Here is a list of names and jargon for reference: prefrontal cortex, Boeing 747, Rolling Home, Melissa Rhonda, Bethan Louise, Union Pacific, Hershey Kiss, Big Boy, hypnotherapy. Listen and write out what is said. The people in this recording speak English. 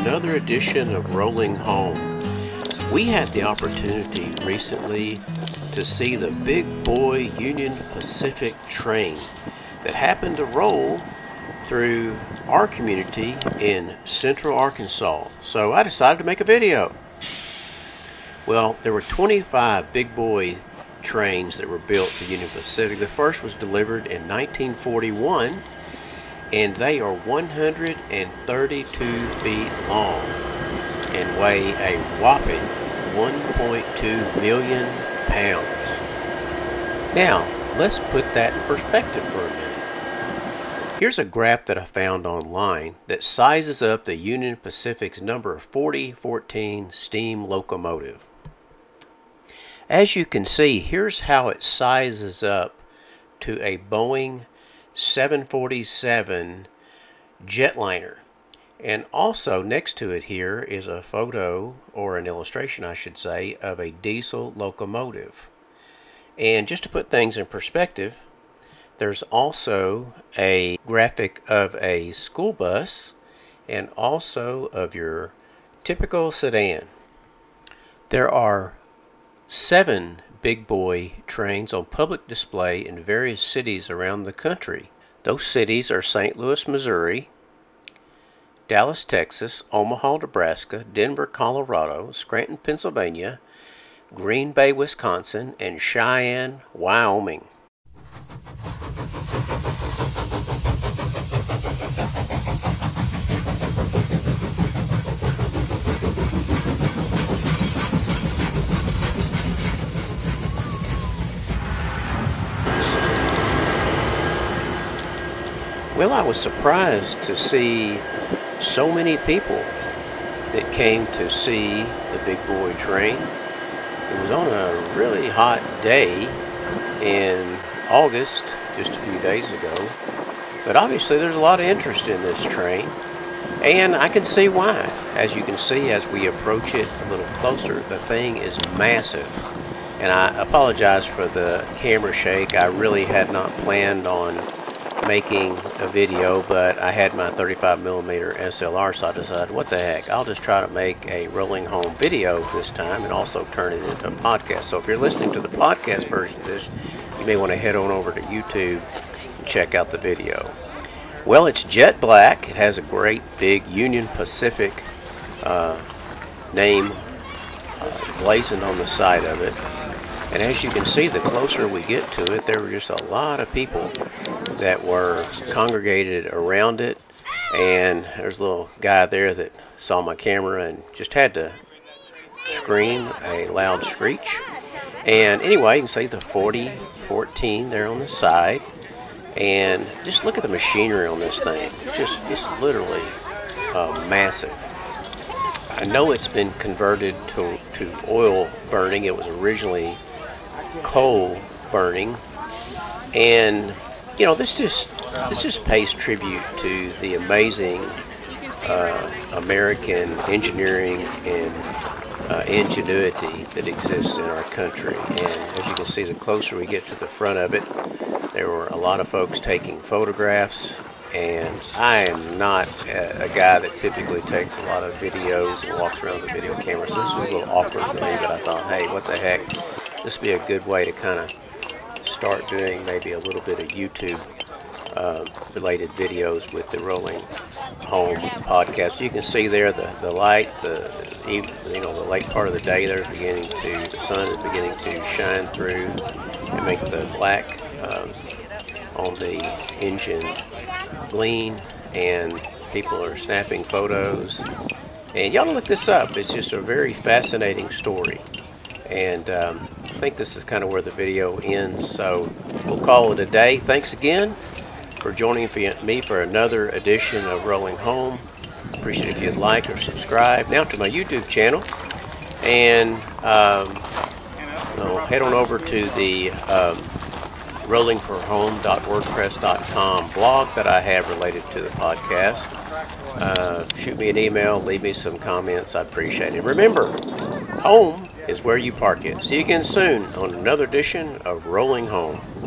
another edition of Rolling Home. We had the opportunity recently to see the Big Boy Union Pacific train that happened to roll through our community in central Arkansas. So I decided to make a video. Well, there were 25 Big Boy trains that were built for Union Pacific. The first was delivered in 1941. And they are 132 feet long and weigh a whopping 1.2 million pounds. Now, let's put that in perspective for a minute. Here's a graph that I found online that sizes up the Union Pacific's number 4014 steam locomotive. As you can see, here's how it sizes up to a Boeing 747 jetliner, and also next to it here is a photo, or an illustration I should say, of a diesel locomotive. And just to put things in perspective, there's also a graphic of a school bus and also of your typical sedan. There are 7 Big Boy trains on public display in various cities around the country. Those cities are St. Louis, Missouri, Dallas, Texas, Omaha, Nebraska, Denver, Colorado, Scranton, Pennsylvania, Green Bay, Wisconsin, and Cheyenne, Wyoming. Well, I was surprised to see so many people that came to see the Big Boy train. It was on a really hot day in August, just a few days ago. But obviously there's a lot of interest in this train, and I can see why. As you can see, as we approach it a little closer, the thing is massive. And I apologize for the camera shake. I really had not planned on making a video, but I had my 35mm SLR, so I decided, what the heck, I'll just try to make a Rolling Home video this time and also turn it into a podcast. So if you're listening to the podcast version of this, you may want to head on over to YouTube and check out the video. Well, it's jet black. It has a great big Union Pacific name blazoned on the side of it. And as you can see, the closer we get to it, there were just a lot of people that were congregated around it. And there's a little guy there that saw my camera and just had to scream a loud screech. And anyway, you can see the 4014 there on the side. And just look at the machinery on this thing. It's literally massive. I know it's been converted to oil burning. It was originally coal burning. And you know, this just pays tribute to the amazing American engineering and ingenuity that exists in our country. And as you can see, the closer we get to the front of it, there were a lot of folks taking photographs. And I am not a guy that typically takes a lot of videos and walks around with a video camera, so this was a little awkward for me. But I thought, hey, what the heck, this would be a good way to kind of start doing maybe a little bit of YouTube related videos with the Rolling Home podcast. You can see there the light, the late part of the day there is beginning to, the sun is beginning to shine through and make the black on the engine gleam, and people are snapping photos. And y'all look this up. It's just a very fascinating story. And I think this is kind of where the video ends, so we'll call it a day. Thanks again for joining me for another edition of Rolling Home. Appreciate if you'd like or subscribe now to my YouTube channel, and I'll head on over to the rollingforhome.wordpress.com blog that I have related to the podcast. Shoot me an email, leave me some comments. I appreciate it. Remember, home is where you park it. See you again soon on another edition of Rolling Home.